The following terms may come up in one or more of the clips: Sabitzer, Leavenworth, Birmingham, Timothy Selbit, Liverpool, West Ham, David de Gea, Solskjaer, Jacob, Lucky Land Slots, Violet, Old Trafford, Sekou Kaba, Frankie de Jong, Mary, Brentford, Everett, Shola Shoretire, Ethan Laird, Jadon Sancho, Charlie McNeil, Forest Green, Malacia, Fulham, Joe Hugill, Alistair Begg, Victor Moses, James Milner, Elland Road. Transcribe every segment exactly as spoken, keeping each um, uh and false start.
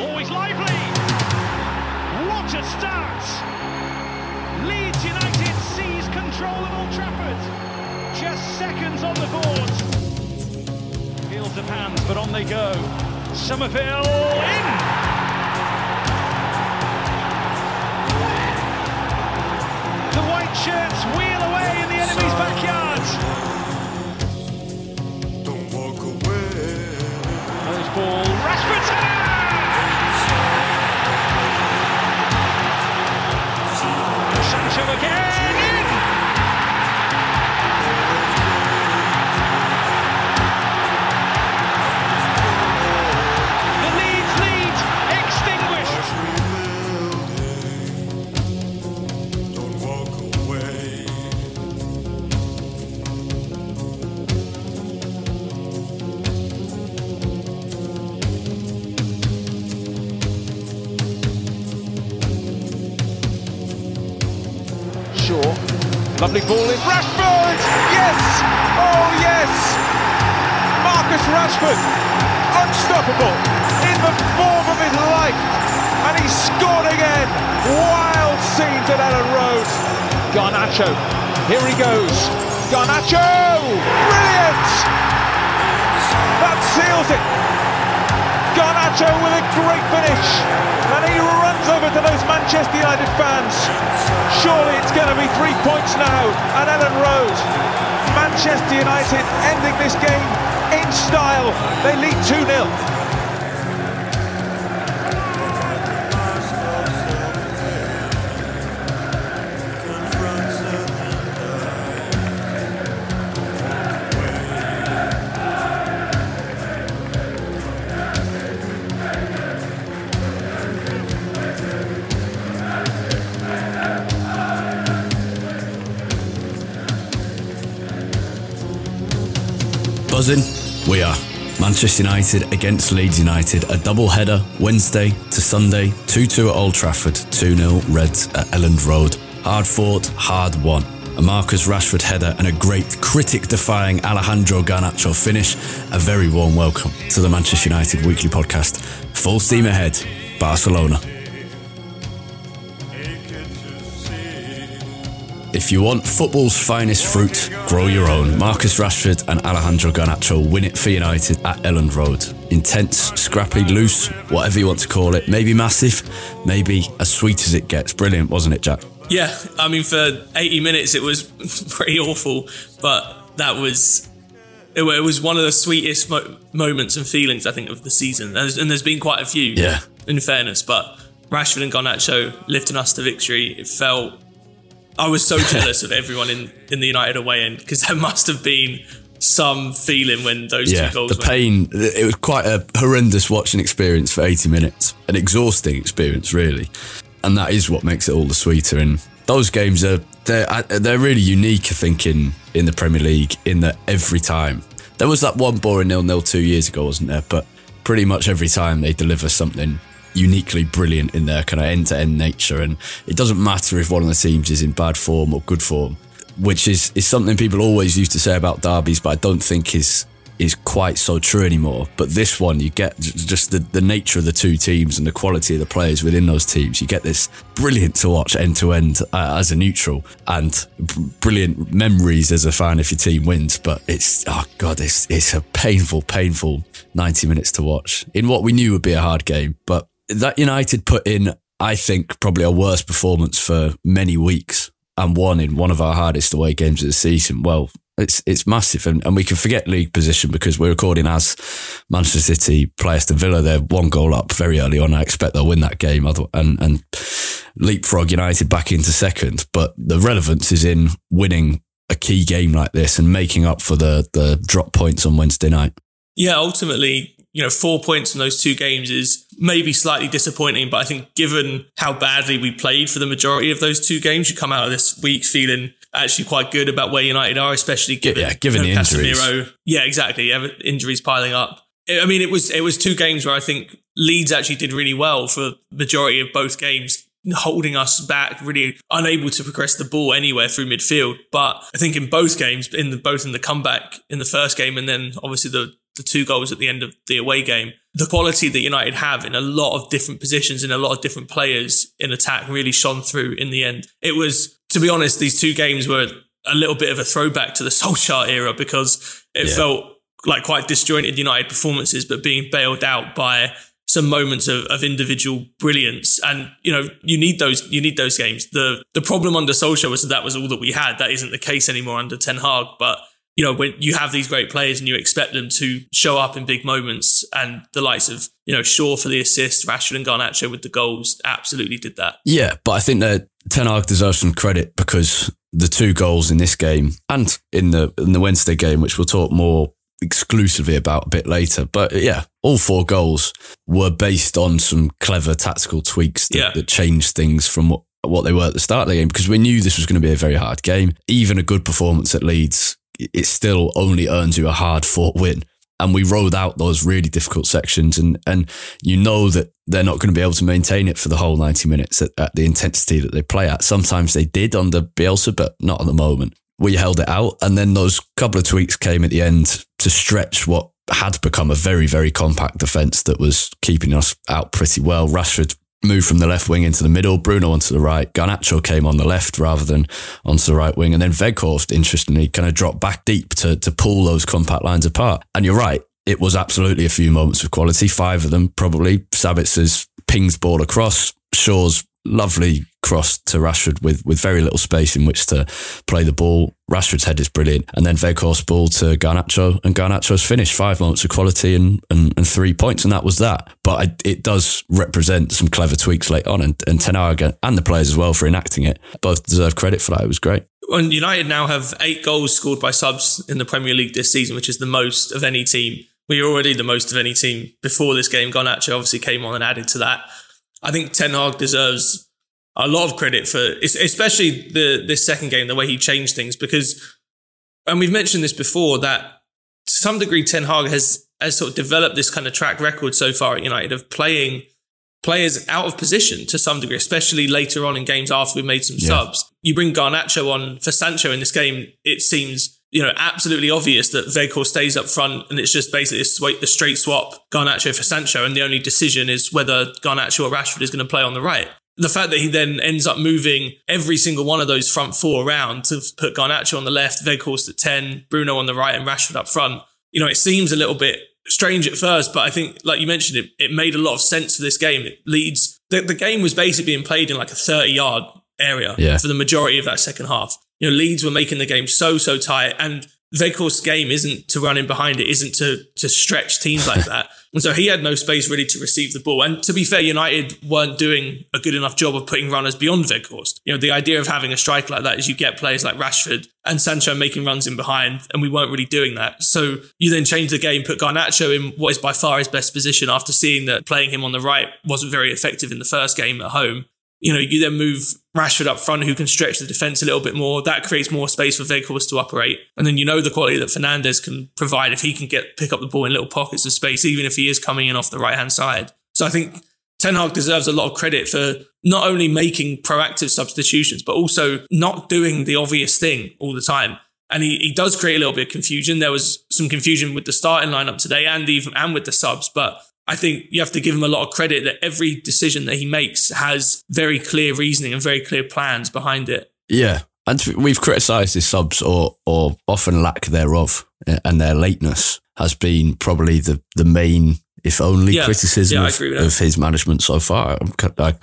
Always lively! What a start! Leeds United seize control of Old Trafford. Just seconds on the board. Heels of hands, but on they go. Somerville in! The white shirts wheel away in the enemy's backyard. Don't walk away. Those ball, Rashford's header! Sancho again, in! The Leeds lead extinguished! Don't walk away. Lovely ball in, Rashford! Yes! Oh yes! Marcus Rashford, unstoppable, in the form of his life, and he scored again. Wild scenes at Elland Road. Garnacho, here he goes. Garnacho, brilliant! That seals it. Garnacho with a great finish, and he runs over to those Manchester United fans. Surely it's going to be three points now at Elland Road. Manchester United ending this game in style. They lead two nil. We are Manchester United against Leeds United, a double header Wednesday to Sunday, two two at Old Trafford, two nil Reds at Elland Road. Hard fought, hard won. A Marcus Rashford header and a great critic-defying Alejandro Garnacho finish. A very warm welcome to the Manchester United Weekly Podcast. Full steam ahead, Barcelona. If you want football's finest fruit, grow your own. Marcus Rashford and Alejandro Garnacho win it for United at Elland Road. Intense, scrappy, loose, whatever you want to call it. Maybe massive, maybe as sweet as it gets. Brilliant, wasn't it, Jack? Yeah, I mean, for eighty minutes it was pretty awful, but that was... It was one of the sweetest mo- moments and feelings, I think, of the season. And there's been quite a few, yeah, in fairness, but Rashford and Garnacho lifting us to victory, it felt... I was so jealous of everyone in, in the United away end, because there must have been some feeling when those yeah, two goals went. Yeah, the pain, it was quite a horrendous watching experience for eighty minutes. An exhausting experience, really. And that is what makes it all the sweeter. And those games, are they're, they're really unique, I think, in, in the Premier League, in that every time. There was that one boring nil-nil two years ago, wasn't there? But pretty much every time they deliver something uniquely brilliant in their kind of end-to-end nature, and it doesn't matter if one of the teams is in bad form or good form, which is, is something people always used to say about derbies, but I don't think is is quite so true anymore. But this one, you get just the, the nature of the two teams and the quality of the players within those teams. You get this brilliant to watch end-to-end uh, as a neutral, and b- brilliant memories as a fan if your team wins. But it's, oh God, it's, it's a painful, painful ninety minutes to watch in what we knew would be a hard game. But that United put in, I think, probably our worst performance for many weeks, and won in one of our hardest away games of the season. Well, it's it's massive, and, and we can forget league position because we're recording as Manchester City play Aston Villa. They're one goal up very early on. I expect they'll win that game and, and leapfrog United back into second. But the relevance is in winning a key game like this and making up for the the drop points on Wednesday night. Yeah, ultimately, you know, four points in those two games is maybe slightly disappointing, but I think given how badly we played for the majority of those two games, you come out of this week feeling actually quite good about where United are, especially given, yeah, given you know, the Casemiro injuries. Yeah, exactly. Yeah, injuries piling up. I mean, it was it was two games where I think Leeds actually did really well for the majority of both games, holding us back, really unable to progress the ball anywhere through midfield. But I think in both games, in the, both in the comeback in the first game and then obviously the, the two goals at the end of the away game, the quality that United have in a lot of different positions and a lot of different players in attack really shone through in the end. It was, to be honest, these two games were a little bit of a throwback to the Solskjaer era because it yeah. felt like quite disjointed United performances, but being bailed out by some moments of, of individual brilliance. And, you know, you need those, you need those games. The the problem under Solskjaer was that that was all that we had. That isn't the case anymore under Ten Hag. But, you know, when you have these great players and you expect them to show up in big moments, and the likes of, you know, Shaw for the assist, Rashford and Garnacho with the goals absolutely did that. Yeah, but I think that Ten Hag deserves some credit because the two goals in this game and in the in the Wednesday game, which we'll talk more exclusively about a bit later, but yeah, all four goals were based on some clever tactical tweaks that, yeah. that changed things from what, what they were at the start of the game, because we knew this was going to be a very hard game. Even a good performance at Leeds, it still only earns you a hard fought win, and we rode out those really difficult sections, and and you know that they're not going to be able to maintain it for the whole ninety minutes at, at the intensity that they play at. Sometimes they did under Bielsa, but not at the moment. We held it out, and then those couple of tweaks came at the end to stretch what had become a very, very compact defence that was keeping us out pretty well. Rashford moved from the left wing into the middle, Bruno onto the right, Garnacho came on the left rather than onto the right wing, and then Weghorst, interestingly, kind of dropped back deep to, to pull those compact lines apart. And you're right, it was absolutely a few moments of quality, five of them probably. Sabitz's pings ball across, Shaw's lovely cross to Rashford with, with very little space in which to play the ball. Rashford's head is brilliant. And then Weghorst's ball to Garnacho, and Garnacho's finish. Five moments of quality and, and, and three points, and that was that. But I, it does represent some clever tweaks later on, and, and Ten Hag and the players as well for enacting it both deserve credit for that. It was great. And United now have eight goals scored by subs in the Premier League this season, which is the most of any team. We were already the most of any team before this game. Garnacho obviously came on and added to that. I think Ten Hag deserves a lot of credit for, especially the this second game, the way he changed things, because, and we've mentioned this before, that to some degree Ten Hag has, has sort of developed this kind of track record so far at United of playing players out of position to some degree, especially later on in games after we made some yeah. subs. You bring Garnacho on for Sancho in this game, it seems, you know, absolutely obvious that Weghorst stays up front, and it's just basically a straight swap Garnacho for Sancho, and the only decision is whether Garnacho or Rashford is going to play on the right. The fact that he then ends up moving every single one of those front four around to put Garnacho on the left, Weghorst at ten, Bruno on the right, and Rashford up front, you know, it seems a little bit strange at first, but I think, like you mentioned, it, it made a lot of sense for this game. It leads, the, the game was basically being played in like a thirty-yard area yeah. for the majority of that second half. You know, Leeds were making the game so, so tight, and Weghorst's game isn't to run in behind it, isn't to to stretch teams like that. And so he had no space really to receive the ball. And to be fair, United weren't doing a good enough job of putting runners beyond Weghorst. You know, the idea of having a striker like that is you get players like Rashford and Sancho making runs in behind, and we weren't really doing that. So you then change the game, put Garnacho in what is by far his best position after seeing that playing him on the right wasn't very effective in the first game at home. You know, you then move Rashford up front, who can stretch the defence a little bit more. That creates more space for Weghorst to operate. And then you know the quality that Fernandes can provide if he can get pick up the ball in little pockets of space, even if he is coming in off the right-hand side. So I think Ten Hag deserves a lot of credit for not only making proactive substitutions, but also not doing the obvious thing all the time. And he, he does create a little bit of confusion. There was some confusion with the starting lineup today and even and with the subs, but I think you have to give him a lot of credit that every decision that he makes has very clear reasoning and very clear plans behind it. Yeah. And we've criticised his subs, or or often lack thereof, and their lateness has been probably the, the main, if only, yeah. criticism yeah, of, of his management so far. I,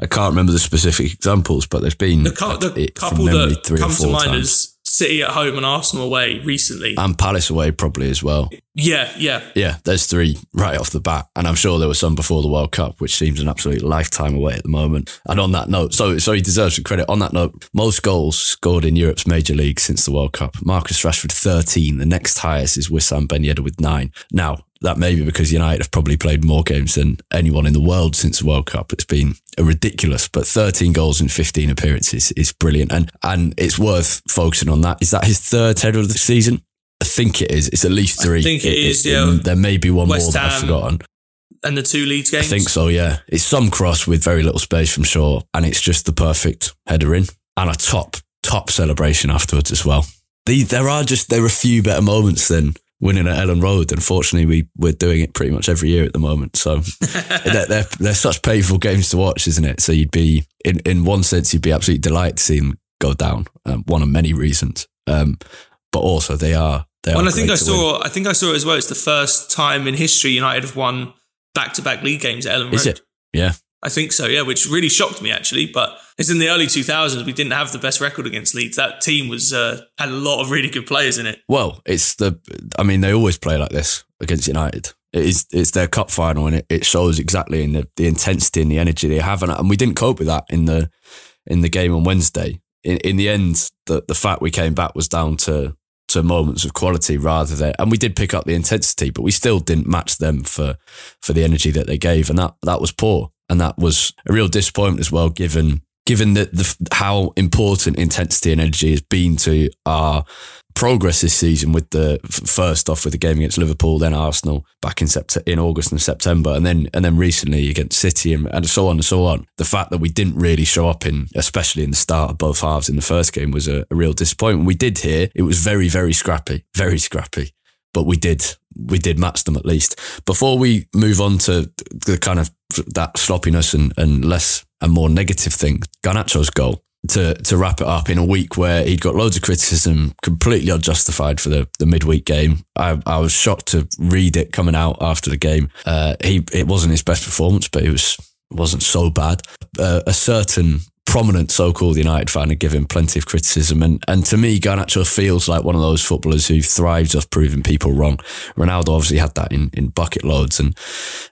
I can't remember the specific examples, but there's been the, cu- the it, couple that three comes or four to mind times. Is City at home and Arsenal away recently. And Palace away probably as well. Yeah, yeah. Yeah, there's three right off the bat. And I'm sure there were some before the World Cup, which seems an absolute lifetime away at the moment. And on that note, so so he deserves some credit. On that note, most goals scored in Europe's major league since the World Cup. Marcus Rashford, thirteen. The next highest is Wissam Ben Yedder with nine. Now, that may be because United have probably played more games than anyone in the world since the World Cup. It's been a ridiculous, but thirteen goals in fifteen appearances is brilliant. And and it's worth focusing on that. Is that his third header of the season? I think it is. It's at least three. I think it, it is, yeah. In, there may be one West more that Ham I've forgotten. And the two Leeds games? I think so, yeah. It's some cross with very little space from Shaw, and it's just the perfect header in. And a top, top celebration afterwards as well. The, there are just, there are a few better moments than winning at Elland Road. Unfortunately, we, we're doing it pretty much every year at the moment. So they're, they're, they're such painful games to watch, isn't it? So you'd be, in, in one sense, you'd be absolutely delighted to see them go down. Um, one of many reasons. Um, but also they are, they well, are I think I saw, win. I think I saw as well, it's the first time in history United have won back-to-back league games at Elland Road. Is it? Yeah. I think so, yeah, which really shocked me actually. But it's in the early two thousands, we didn't have the best record against Leeds. That team was uh, had a lot of really good players in it. Well, it's the, I mean, they always play like this against United. It is, it's their cup final, and it, it shows exactly in the, the intensity and the energy they have. And, and we didn't cope with that in the in the game on Wednesday. In, in the end, the, the fact we came back was down to, to moments of quality rather than, and we did pick up the intensity, but we still didn't match them for, for the energy that they gave. And that, that was poor. And that was a real disappointment as well, given given the, the, how important intensity and energy has been to our progress this season. With the first off with the game against Liverpool, then Arsenal back in Sept- in August and September, and then and then recently against City and, and so on and so on. The fact that we didn't really show up in, especially in the start of both halves in the first game, was a, a real disappointment. We did hear it was very very scrappy, very scrappy, but we did. We did match them at least. Before we move on to the kind of that sloppiness and, and less and more negative thing, Garnacho's goal, to to wrap it up in a week where he'd got loads of criticism, completely unjustified, for the, the midweek game. I, I was shocked to read it coming out after the game. Uh, he it wasn't his best performance, but it was it wasn't so bad. Uh, a certain prominent so-called United fan had given plenty of criticism, and, and to me Garnacho feels like one of those footballers who thrives off proving people wrong. Ronaldo obviously had that in, in bucket loads, and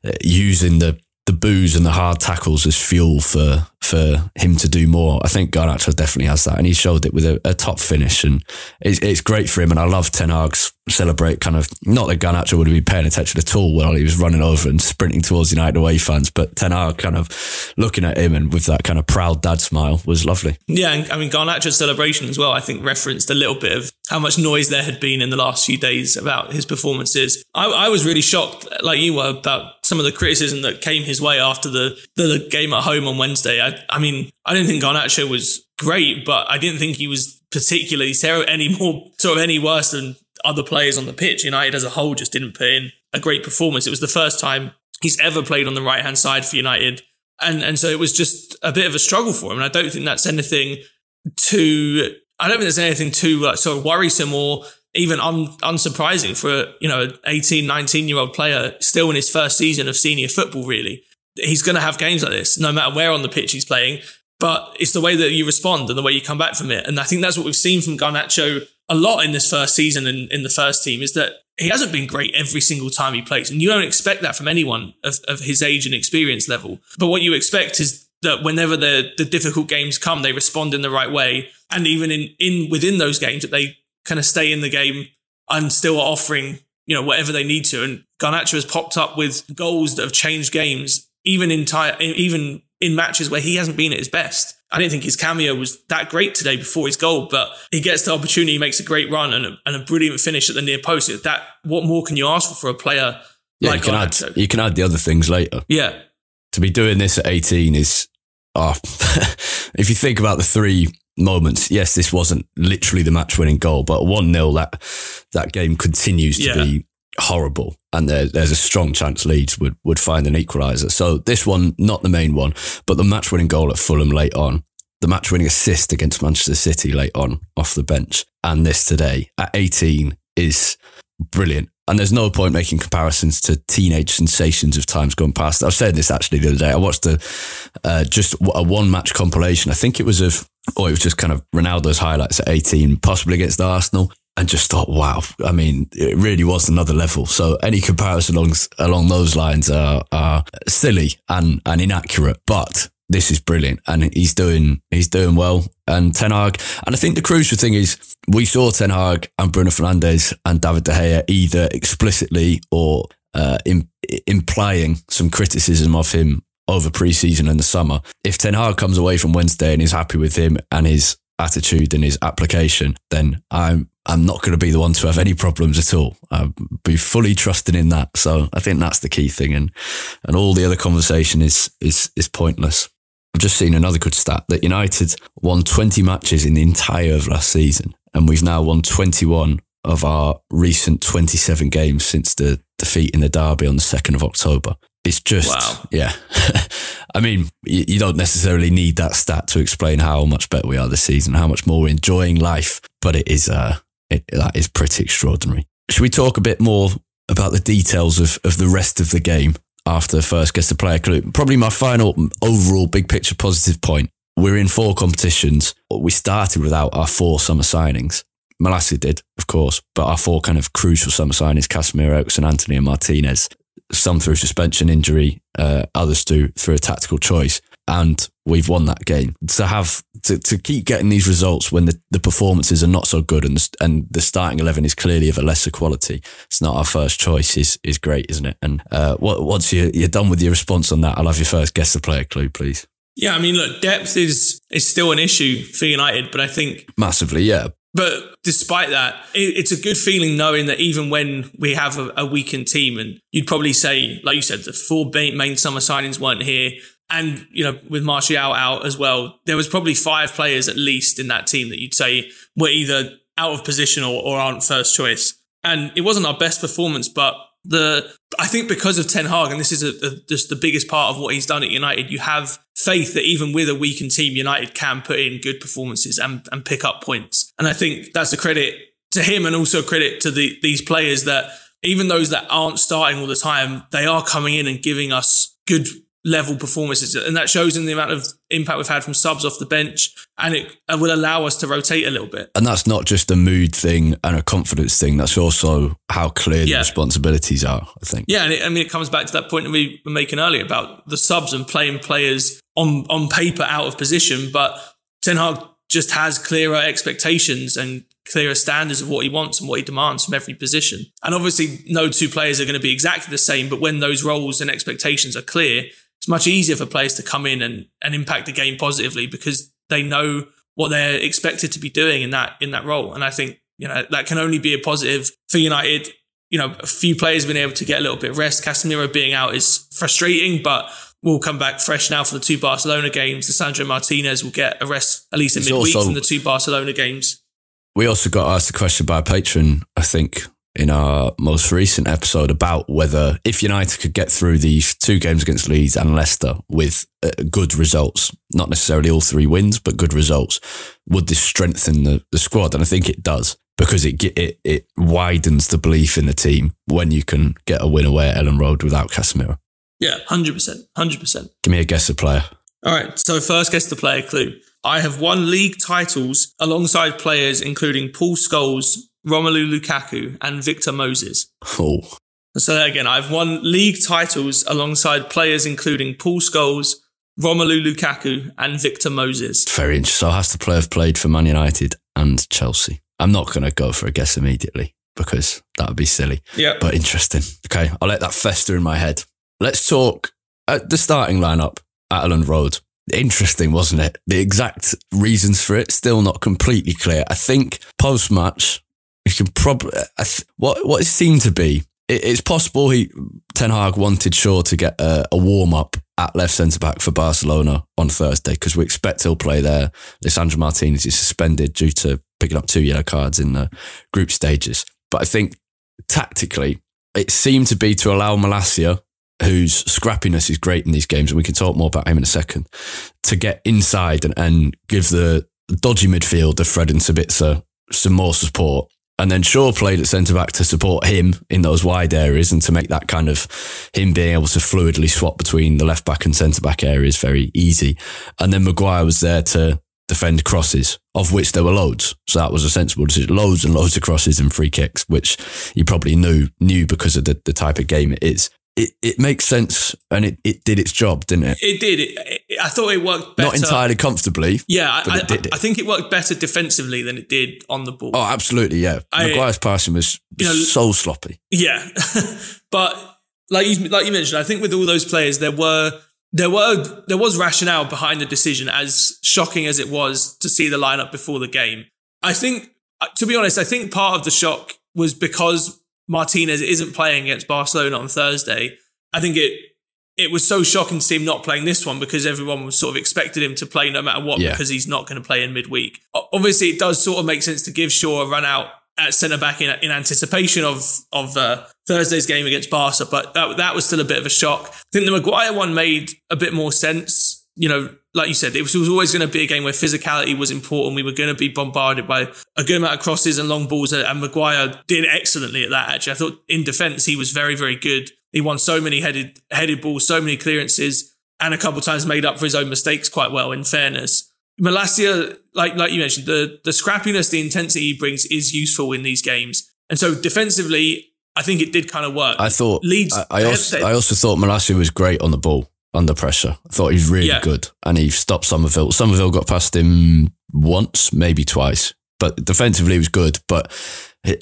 uh, using the the boos and the hard tackles as fuel for for him to do more. I think Garnacho definitely has that, and he showed it with a, a top finish, and it's, it's great for him. And I love Ten Hag's celebrate kind of, not that Garnacho would have been paying attention at all while he was running over and sprinting towards United away fans, but Ten Hag kind of looking at him and with that kind of proud dad smile was lovely. Yeah, and I mean Garnacho's celebration as well, I think, referenced a little bit of how much noise there had been in the last few days about his performances. I, I was really shocked, like you were, about some of the criticism that came his way after the, the, the game at home on Wednesday. I I mean, I didn't think Garnacho was great, but I didn't think he was particularly terrible, any more sort of any worse than other players on the pitch. United as a whole just didn't put in a great performance. It was the first time he's ever played on the right hand side for United, and and so it was just a bit of a struggle for him. And I don't think that's anything too. I don't think there's anything too uh, sort of worrisome or even un- unsurprising for, you know, an eighteen, nineteen year old player still in his first season of senior football. Really, he's going to have games like this, no matter where on the pitch he's playing. But it's the way that you respond and the way you come back from it. And I think that's what we've seen from Garnacho a lot in this first season and in the first team, is that he hasn't been great every single time he plays. And you don't expect that from anyone of, of his age and experience level. But what you expect is that whenever the, the difficult games come, they respond in the right way. And even in, in within those games, that they kind of stay in the game and still are offering, you know, whatever they need to. And Garnacho has popped up with goals that have changed games, even in time, even in matches where he hasn't been at his best. I didn't think his cameo was that great today before his goal, but he gets the opportunity, he makes a great run and a, and a brilliant finish at the near post. That, what more can you ask for for a player yeah, like Garnacho? You, you can add the other things later. Yeah. To be doing this at eighteen is, oh, if you think about the three moments, yes, this wasn't literally the match-winning goal, but one nil, that, that game continues to yeah. be horrible, and there, there's a strong chance Leeds would, would find an equaliser. So this one, not the main one, but the match-winning goal at Fulham late on, the match-winning assist against Manchester City late on off the bench, and this today at eighteen is brilliant. And there's no point making comparisons to teenage sensations of times gone past. I was saying this actually the other day. I watched a, uh, just a one-match compilation. I think it was of or it was just kind of Ronaldo's highlights at eighteen, possibly against Arsenal, and just thought, wow, I mean, it really was another level. So any comparison along, along those lines are, are silly and, and inaccurate, but this is brilliant, and he's doing he's doing well. And Ten Hag, and I think the crucial thing is we saw Ten Hag and Bruno Fernandes and David de Gea either explicitly or uh, in, implying some criticism of him over pre-season and the summer. If Ten Hag comes away from Wednesday and is happy with him and his attitude and his application, then I'm I'm not going to be the one to have any problems at all. I'll be fully trusting in that. So I think that's the key thing, and and all the other conversation is is is pointless. I've just seen another good stat that United won twenty matches in the entire of last season, and we've now won twenty-one of our recent twenty-seven games since the defeat in the derby on the second of October. It's just, wow. Yeah. I mean, you, you don't necessarily need that stat to explain how much better we are this season, how much more we're enjoying life, but it is uh, it, that is pretty extraordinary. Should we talk a bit more about the details of, of the rest of the game after first gets to play a clue? Probably my final overall big picture positive point. We're in four competitions. We started without our four summer signings. Malacia did, of course, but our four kind of crucial summer signings, Casemiro, Eriksen, Antony and Martinez, some through suspension injury, uh, others do through a tactical choice. And we've won that game. To have to, to keep getting these results when the, the performances are not so good and the, and the starting eleven is clearly of a lesser quality, it's not our first choice, is is great, isn't it? And uh, once you, you're done with your response on that, I'll have your first guess the player clue, please. Yeah, I mean, look, depth is is still an issue for United, but I think... Massively, yeah. But despite that, it's a good feeling knowing that even when we have a, a weakened team, and you'd probably say, like you said, the four main summer signings weren't here. And, you know, with Martial out as well, there was probably five players at least in that team that you'd say were either out of position or, or aren't first choice. And it wasn't our best performance, but the I think because of Ten Hag, and this is a, a, just the biggest part of what he's done at United, you have faith that even with a weakened team, United can put in good performances and, and pick up points. And I think that's a credit to him, and also a credit to the, these players that even those that aren't starting all the time, they are coming in and giving us good level performances. And that shows in the amount of impact we've had from subs off the bench, and it will allow us to rotate a little bit. And that's not just a mood thing and a confidence thing. That's also how clear yeah. the responsibilities are, I think. Yeah. And it, I mean, it comes back to that point that we were making earlier about the subs and playing players on, on paper out of position. But Ten Hag just has clearer expectations and clearer standards of what he wants and what he demands from every position. And obviously no two players are going to be exactly the same, but when those roles and expectations are clear, it's much easier for players to come in and, and impact the game positively because they know what they're expected to be doing in that in that role. And I think, you know, that can only be a positive for United. You know, a few players have been able to get a little bit of rest. Casemiro being out is frustrating, but we'll come back fresh now for the two Barcelona games. Lisandro Martinez will get a rest at least in midweek also, from the two Barcelona games. We also got asked a question by a patron, I think, in our most recent episode about whether if United could get through these two games against Leeds and Leicester with uh, good results, not necessarily all three wins, but good results, would this strengthen the, the squad? And I think it does, because it, it it widens the belief in the team when you can get a win away at Elland Road without Casemiro. Yeah, one hundred percent. one hundred percent. Give me a guess of player. All right, so first guess the player clue. I have won league titles alongside players including Paul Scholes, Romelu Lukaku and Victor Moses. Oh. So again, I've won league titles alongside players including Paul Scholes, Romelu Lukaku and Victor Moses. Very interesting. So has the player have played for Man United and Chelsea? I'm not going to go for a guess immediately because that would be silly. Yeah. But interesting. Okay, I'll let that fester in my head. Let's talk at the starting lineup at Elland Road. Interesting, wasn't it? The exact reasons for it, still not completely clear. I think post-match... You can probably th- what what it seemed to be. It, it's possible he Ten Hag wanted Shaw to get a, a warm up at left centre back for Barcelona on Thursday because we expect he'll play there. Lisandro Martinez is suspended due to picking up two yellow cards in the group stages. But I think tactically, it seemed to be to allow Malacia, whose scrappiness is great in these games, and we can talk more about him in a second, to get inside and, and give the dodgy midfielder Fred and Sabitzer some more support. And then Shaw played at centre-back to support him in those wide areas and to make that kind of him being able to fluidly swap between the left-back and centre-back areas very easy. And then Maguire was there to defend crosses, of which there were loads. So that was a sensible decision. Loads and loads of crosses and free kicks, which you probably knew knew because of the, the type of game it is. It it makes sense, and it, it did its job, didn't it? It did. It, it, I thought it worked better. Not entirely comfortably. Yeah, I, but it did it. I think it worked better defensively than it did on the ball. Oh, absolutely, yeah. I, Maguire's passing was, was you know, so sloppy. Yeah. But like you, like you mentioned, I think with all those players, there were... There were there was rationale behind the decision, as shocking as it was to see the lineup before the game. I think, to be honest, I think part of the shock was because Martinez isn't playing against Barcelona on Thursday. I think it it was so shocking to see him not playing this one because everyone was sort of expected him to play no matter what, yeah. because he's not going to play in midweek. Obviously, it does sort of make sense to give Shaw a run out at centre-back in, in anticipation of of uh, Thursday's game against Barca, but that, that was still a bit of a shock. I think the Maguire one made a bit more sense. You know, like you said, it was, it was always going to be a game where physicality was important. We were going to be bombarded by a good amount of crosses and long balls, and Maguire did excellently at that, actually. I thought in defence he was very, very good. He won so many headed headed balls, so many clearances, and a couple of times made up for his own mistakes quite well, in fairness. Malacia, like like you mentioned, the, the scrappiness, the intensity he brings is useful in these games. And so defensively, I think it did kind of work. I thought Leeds. I, I, also, I also thought Malacia was great on the ball, under pressure. I thought he was really yeah. good. And he stopped Somerville. Somerville got past him once, maybe twice. But defensively, he was good. But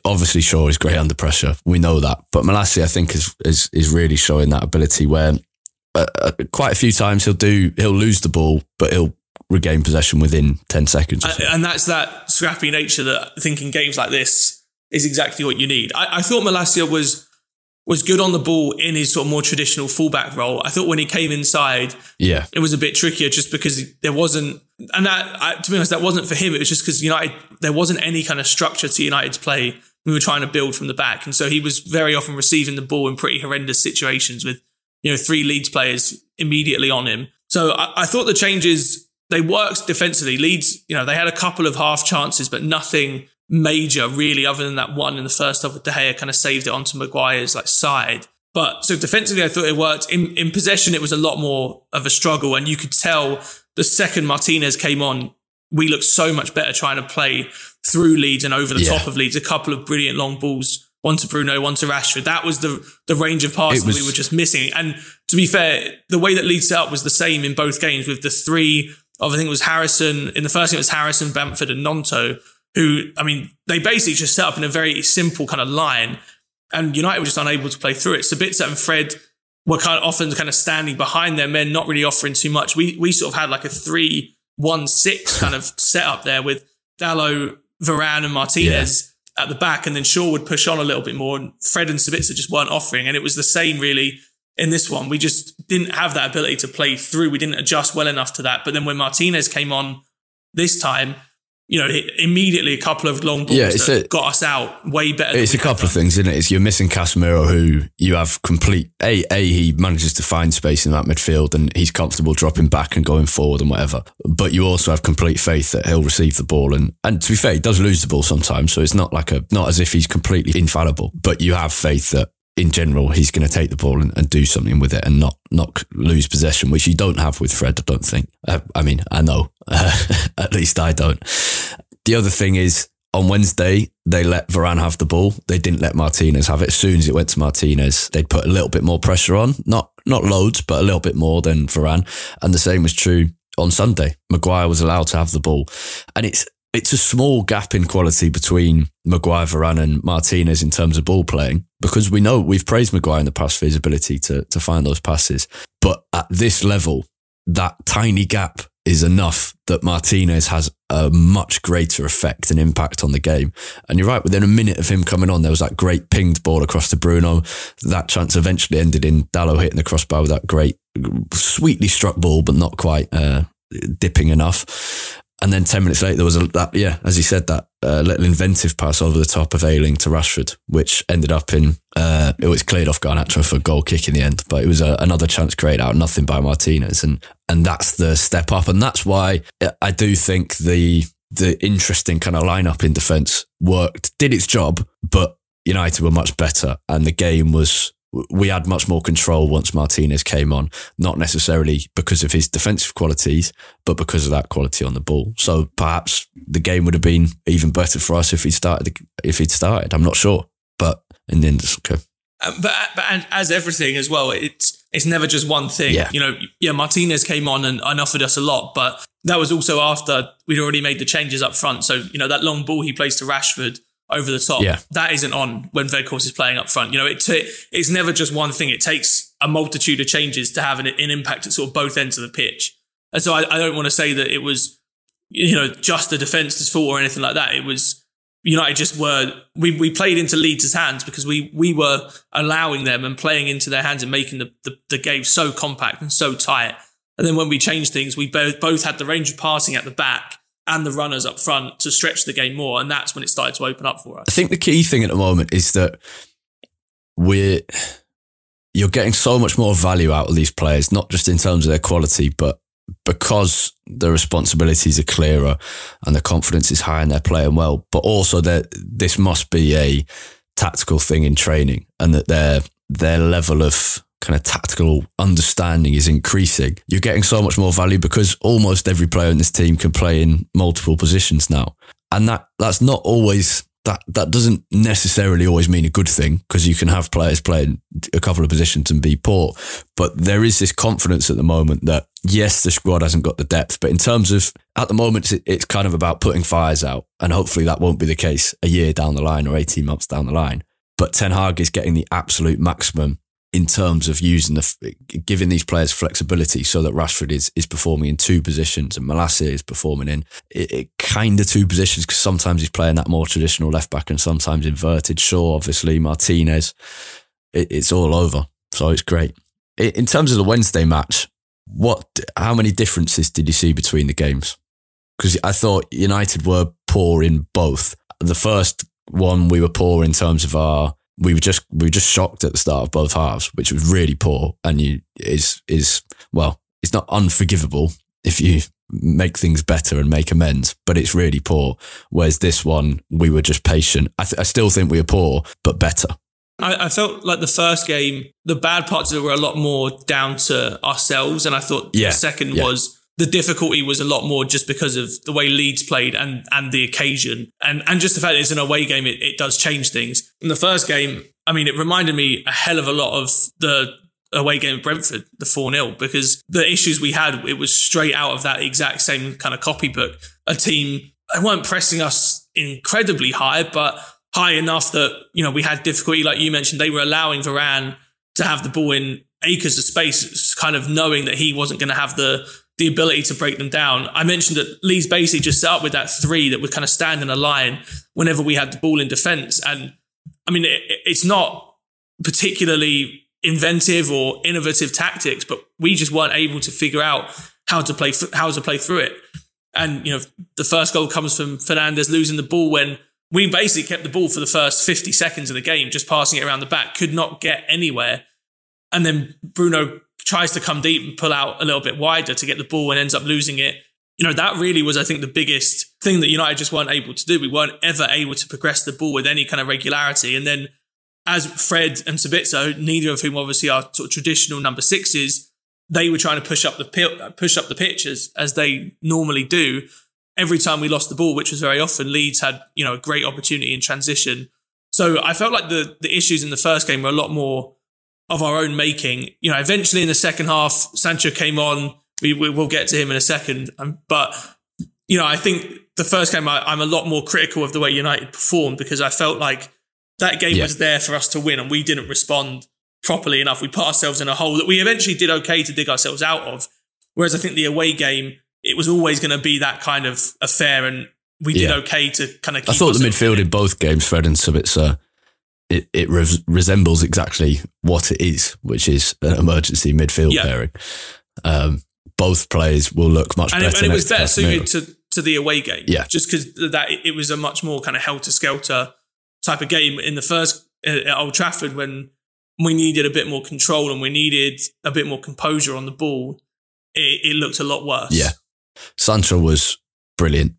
obviously, Shaw is great under pressure. We know that. But Malacia, I think, is, is, is really showing that ability where uh, quite a few times he'll do, he'll lose the ball, but he'll regain possession within ten seconds. And that's that scrappy nature that I think in games like this is exactly what you need. I, I thought Malacia was was good on the ball in his sort of more traditional fullback role. I thought when he came inside, yeah, it was a bit trickier just because there wasn't, and that I, to be honest, that wasn't for him. It was just because United, there wasn't any kind of structure to United's play. We were trying to build from the back. And so he was very often receiving the ball in pretty horrendous situations with, you know, three Leeds players immediately on him. So I, I thought the changes, they worked defensively. Leeds, you know, they had a couple of half chances, but nothing major really other than that one in the first half with De Gea kind of saved it onto Maguire's like side. But so defensively, I thought it worked. In, in possession, it was a lot more of a struggle. And you could tell the second Martinez came on, we looked so much better trying to play through Leeds and over the yeah. top of Leeds. A couple of brilliant long balls, one to Bruno, one to Rashford. That was the the range of passes was- we were just missing. And to be fair, the way that Leeds set up was the same in both games with the three... I think it was Harrison, in the first game it was Harrison, Bamford and Nonto, who, I mean, they basically just set up in a very simple kind of line and United were just unable to play through it. Sabitzer and Fred were kind of often kind of standing behind their men, not really offering too much. We we sort of had like a three one six kind of setup there with Dalot, Varane and Martinez yeah. at the back, and then Shaw would push on a little bit more and Fred and Sabitzer just weren't offering, and it was the same really in this one. We just didn't have that ability to play through. We didn't adjust well enough to that. But then when Martinez came on this time, you know, immediately a couple of long balls yeah, that a, got us out way better. It's a couple of things, isn't it? It's you're missing Casemiro, who you have complete... A, a he manages to find space in that midfield and he's comfortable dropping back and going forward and whatever. But you also have complete faith that he'll receive the ball. And, and to be fair, he does lose the ball sometimes. So it's not like a... Not as if he's completely infallible. But you have faith that in general, he's going to take the ball and, and do something with it and not not lose possession, which you don't have with Fred, I don't think. Uh, I mean, I know. Uh, at least I don't. The other thing is, on Wednesday, they let Varane have the ball. They didn't let Martinez have it. As soon as it went to Martinez, they'd put a little bit more pressure on. Not not loads, but a little bit more than Varane. And the same was true on Sunday. Maguire was allowed to have the ball. And it's It's a small gap in quality between Maguire, Varane and Martinez in terms of ball playing, because we know we've praised Maguire in the past for his ability to, to find those passes. But at this level, that tiny gap is enough that Martinez has a much greater effect and impact on the game. And you're right, within a minute of him coming on, there was that great pinged ball across to Bruno. That chance eventually ended in Dalot hitting the crossbar with that great, sweetly struck ball, but not quite uh, dipping enough. And then ten minutes later, there was a, that, yeah, as he said, that uh, little inventive pass over the top of Ayling to Rashford, which ended up in, uh, it was cleared off Garnacho for a goal kick in the end, but it was a, another chance created out of nothing by Martinez. And and that's the step up. And that's why I do think the the interesting kind of lineup in defence worked, did its job, but United were much better. And the game was we had much more control once Martinez came on, not necessarily because of his defensive qualities, but because of that quality on the ball. So perhaps the game would have been even better for us if he'd started. If he'd started, I'm not sure, but in the end, it's okay. Um, but but and as everything as well, it's it's never just one thing. Yeah. You know, yeah, Martinez came on and, and offered us a lot, but that was also after we'd already made the changes up front. So you know, that long ball he plays to Rashford over the top, yeah. that isn't on when Weghorst is playing up front. You know, it t- it's never just one thing. It takes a multitude of changes to have an, an impact at sort of both ends of the pitch. And so I, I don't want to say that it was, you know, just the defense's fault or anything like that. It was United just were, we we played into Leeds' hands because we we were allowing them and playing into their hands and making the, the, the game so compact and so tight. And then when we changed things, we both, both had the range of passing at the back and the runners up front to stretch the game more. And that's when it started to open up for us. I think the key thing at the moment is that we're, you're getting so much more value out of these players, not just in terms of their quality, but because the responsibilities are clearer and the confidence is high and they're playing well, but also that this must be a tactical thing in training and that their, their level of kind of tactical understanding is increasing. You're getting so much more value because almost every player in this team can play in multiple positions now. And that that's not always, that that doesn't necessarily always mean a good thing because you can have players playing a couple of positions and be poor. But there is this confidence at the moment that yes, the squad hasn't got the depth, but in terms of, at the moment, it's kind of about putting fires out and hopefully that won't be the case a year down the line or eighteen months down the line. But Ten Hag is getting the absolute maximum in terms of using the, giving these players flexibility so that Rashford is is performing in two positions and Malacia is performing in it, it kind of two positions because sometimes he's playing that more traditional left back and sometimes inverted. Shaw, obviously, Martinez, it, it's all over. So it's great. In terms of the Wednesday match, what, how many differences did you see between the games? Because I thought United were poor in both. The first one, we were poor in terms of our, We were just we were just shocked at the start of both halves, which was really poor. And you is is well, it's not unforgivable if you make things better and make amends, but it's really poor. Whereas this one, we were just patient. I, th- I still think we were poor, but better. I, I felt like the first game, the bad parts of it were a lot more down to ourselves, and I thought yeah, the second yeah. was. The difficulty was a lot more just because of the way Leeds played and, and the occasion and, and just the fact that it's an away game, it, it does change things. In the first game, I mean, it reminded me a hell of a lot of the away game at Brentford, the four nil, because the issues we had, it was straight out of that exact same kind of copybook. A team, they weren't pressing us incredibly high, but high enough that, you know, we had difficulty. Like you mentioned, they were allowing Varane to have the ball in acres of space, kind of knowing that he wasn't going to have the... the ability to break them down. I mentioned that Leeds basically just set up with that three that would kind of stand in a line whenever we had the ball in defence. And I mean, it, it's not particularly inventive or innovative tactics, but we just weren't able to figure out how to play how to play through it. And you know, the first goal comes from Fernandes losing the ball when we basically kept the ball for the first fifty seconds of the game, just passing it around the back, could not get anywhere. And then Bruno tries to come deep and pull out a little bit wider to get the ball and ends up losing it. You know, that really was, I think, the biggest thing that United just weren't able to do. We weren't ever able to progress the ball with any kind of regularity. And then as Fred and Sabitzer, neither of whom obviously are sort of traditional number sixes, they were trying to push up the push up the pitch as, as they normally do. Every time we lost the ball, which was very often, Leeds had, you know, a great opportunity in transition. So I felt like the the issues in the first game were a lot more of our own making. You know, eventually in the second half, Sancho came on. We, we, we'll get to him in a second. Um, but, you know, I think the first game, I, I'm a lot more critical of the way United performed because I felt like that game yeah. was there for us to win and we didn't respond properly enough. We put ourselves in a hole that we eventually did okay to dig ourselves out of. Whereas I think the away game, it was always going to be that kind of affair and we yeah. did okay to kind of keep I thought the midfield in both games, Fred and Sabitzer, It, it res- resembles exactly what it is, which is an emergency midfield yeah. pairing. Um, both players will look much and better. It, and it was better suited to, to the away game. Yeah. Just because that it was a much more kind of helter-skelter type of game in the first uh, at Old Trafford when we needed a bit more control and we needed a bit more composure on the ball. It, it looked a lot worse. Yeah. Sancho was brilliant.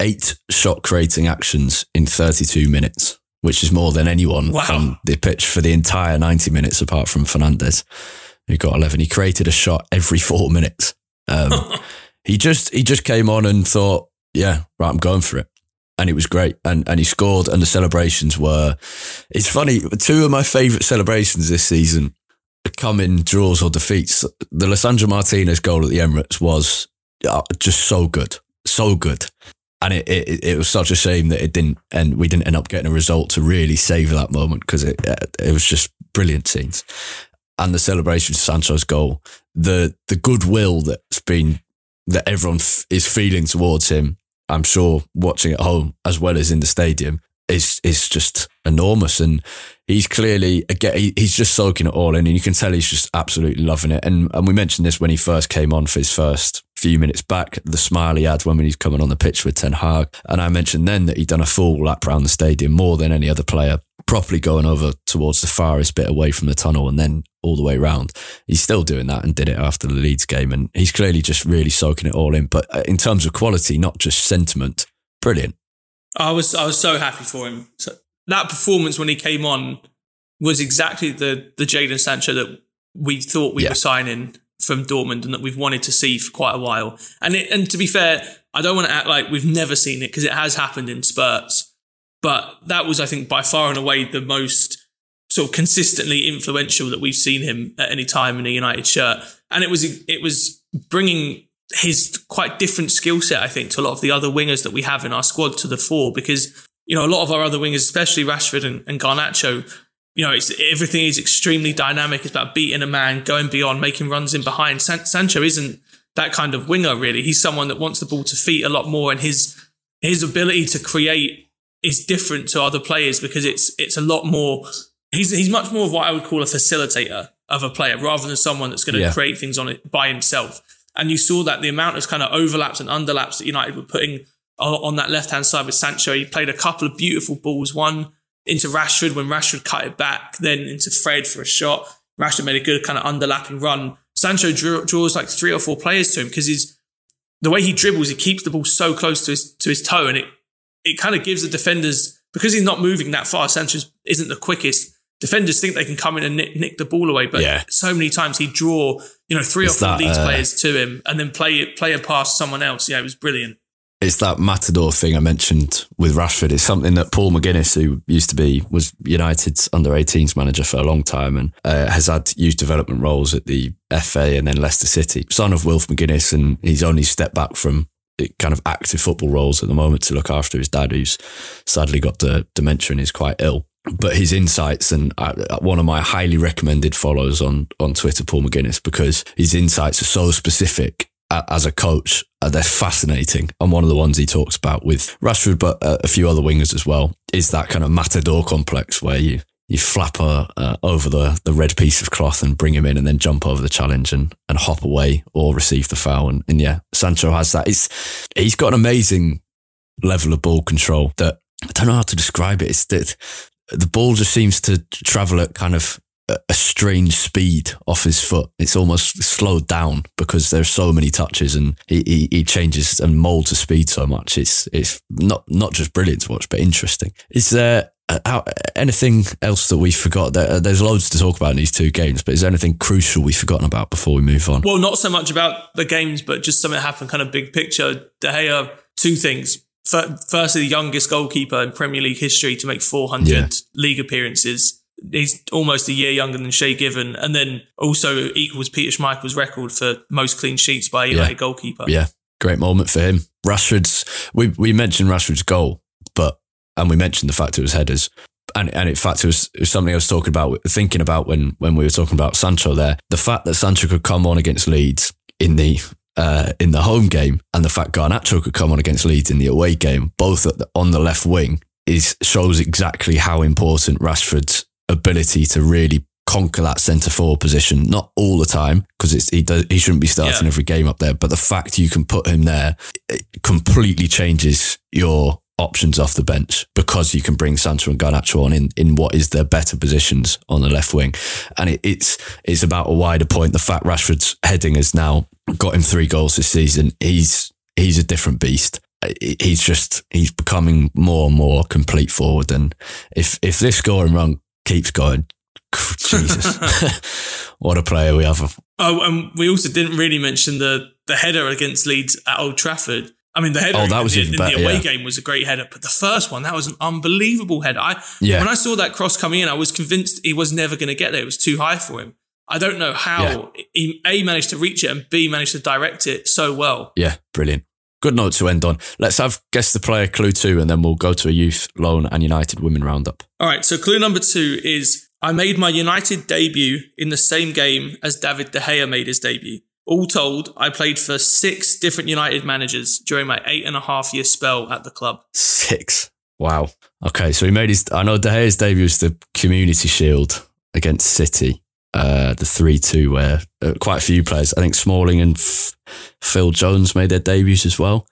Eight shot creating actions in thirty-two minutes. which is more than anyone wow. on the pitch for the entire ninety minutes, apart from Fernandes, who got eleven. He created a shot every four minutes. Um, he just he just came on and thought, yeah, right, I'm going for it. And it was great. And and he scored, and the celebrations were... It's funny, two of my favourite celebrations this season come in draws or defeats. The Lisandro Martinez goal at the Emirates was just so good, so good. And it, it it was such a shame that it didn't, and we didn't end up getting a result to really savour that moment, because it it was just brilliant scenes. And the celebration of Sancho's goal, the the goodwill that's been, that everyone f- is feeling towards him, I'm sure watching at home as well as in the stadium, is is just enormous. And he's clearly, again, he, he's just soaking it all in, and you can tell he's just absolutely loving it. And and we mentioned this when he first came on for his first few minutes back, the smile he had when he's coming on the pitch with Ten Hag. And I mentioned then that he'd done a full lap round the stadium, more than any other player, properly going over towards the farthest bit away from the tunnel and then all the way round. He's still doing that, and did it after the Leeds game. And he's clearly just really soaking it all in. But in terms of quality, not just sentiment, brilliant. I was I was so happy for him. So that performance when he came on was exactly the the Jadon Sancho that we thought we yeah. were signing from Dortmund, and that we've wanted to see for quite a while. And it, and to be fair, I don't want to act like we've never seen it, because it has happened in spurts. But that was, I think, by far and away the most sort of consistently influential that we've seen him at any time in a United shirt. And it was it was bringing his quite different skill set, I think, to a lot of the other wingers that we have in our squad to the fore, because, you know, a lot of our other wingers, especially Rashford and, and Garnacho, you know, it's, everything is extremely dynamic. It's about beating a man, going beyond, making runs in behind. San- Sancho isn't that kind of winger, really. He's someone that wants the ball to feet a lot more, and his his ability to create is different to other players, because it's it's a lot more... He's he's much more of what I would call a facilitator of a player, rather than someone that's going to yeah. create things on it by himself. And you saw that the amount of kind of overlaps and underlaps that United were putting on that left-hand side with Sancho. He played a couple of beautiful balls, one into Rashford when Rashford cut it back, then into Fred for a shot. Rashford made a good kind of underlapping run. Sancho drew, draws like three or four players to him, because the way he dribbles, he keeps the ball so close to his to his toe, and it, it kind of gives the defenders, because he's not moving that far, Sancho isn't the quickest. Defenders think they can come in and nick, nick the ball away, but yeah. so many times he'd draw, you know, three it's or four Leeds uh, players to him, and then play, play a pass to someone else. Yeah, it was brilliant. It's that Matador thing I mentioned with Rashford. It's something that Paul McGuinness, who used to be, was United's under eighteens manager for a long time, and uh, has had youth development roles at the F A and then Leicester City. Son of Wilf McGuinness, and he's only stepped back from kind of active football roles at the moment to look after his dad, who's sadly got the dementia and is quite ill. But his insights, and one of my highly recommended follows on, on Twitter, Paul McGuinness, because his insights are so specific as a coach. They're fascinating. And one of the ones he talks about with Rashford, but a few other wingers as well, is that kind of Matador complex where you, you flap her, uh, over the, the red piece of cloth and bring him in, and then jump over the challenge and, and hop away or receive the foul. And, and yeah, Sancho has that. It's, he's got an amazing level of ball control that I don't know how to describe it. It's that... The ball just seems to travel at kind of a strange speed off his foot. It's almost slowed down because there's so many touches, and he, he, he changes and molds the speed so much. It's it's not not just brilliant to watch, but interesting. Is there how, anything else that we forgot? There, there's loads to talk about in these two games, but is there anything crucial we've forgotten about before we move on? Well, not so much about the games, but just something happened, kind of big picture. De Gea, two things. Firstly, the youngest goalkeeper in Premier League history to make four hundred yeah. league appearances. He's almost a year younger than Shea Given, and then also equals Peter Schmeichel's record for most clean sheets by a yeah. United goalkeeper. Yeah, great moment for him. Rashford's, we we mentioned Rashford's goal, but and we mentioned the fact it was headers, and and in fact it was, it was something I was talking about, thinking about when when we were talking about Sancho there. The fact that Sancho could come on against Leeds in the. Uh, in the home game, and the fact Garnacho could come on against Leeds in the away game, both at the, on the left wing, is shows exactly how important Rashford's ability to really conquer that centre forward position. Not all the time, because it's he does, he shouldn't be starting yeah. every game up there, but the fact you can put him there, it completely changes your options off the bench, because you can bring Sancho and Garnacho on in, in what is their better positions on the left wing. And it, it's it's about a wider point. The fact Rashford's heading is now got him three goals this season. He's he's a different beast. he's just, he's becoming more and more complete forward. And if, if this scoring run keeps going, Jesus, what a player we have. Oh, and we also didn't really mention the, the header against Leeds at Old Trafford. I mean, the header oh, that was in, the, better, in the away yeah. game was a great header, but the first one, that was an unbelievable header. I, yeah. When I saw that cross coming in, I was convinced he was never going to get there. It was too high for him. I don't know how yeah. he A, managed to reach it, and B, managed to direct it so well. Yeah, brilliant. Good note to end on. Let's have Guess the Player clue two, and then we'll go to a youth, loan and United women roundup. All right, so clue number two is, I made my United debut in the same game as David de Gea made his debut. All told, I played for six different United managers during my eight and a half year spell at the club. Six. Wow. Okay, so he made his... I know De Gea's debut was the Community Shield against City, uh, the three two, where uh, quite a few players, I think Smalling and F- Phil Jones made their debuts as well.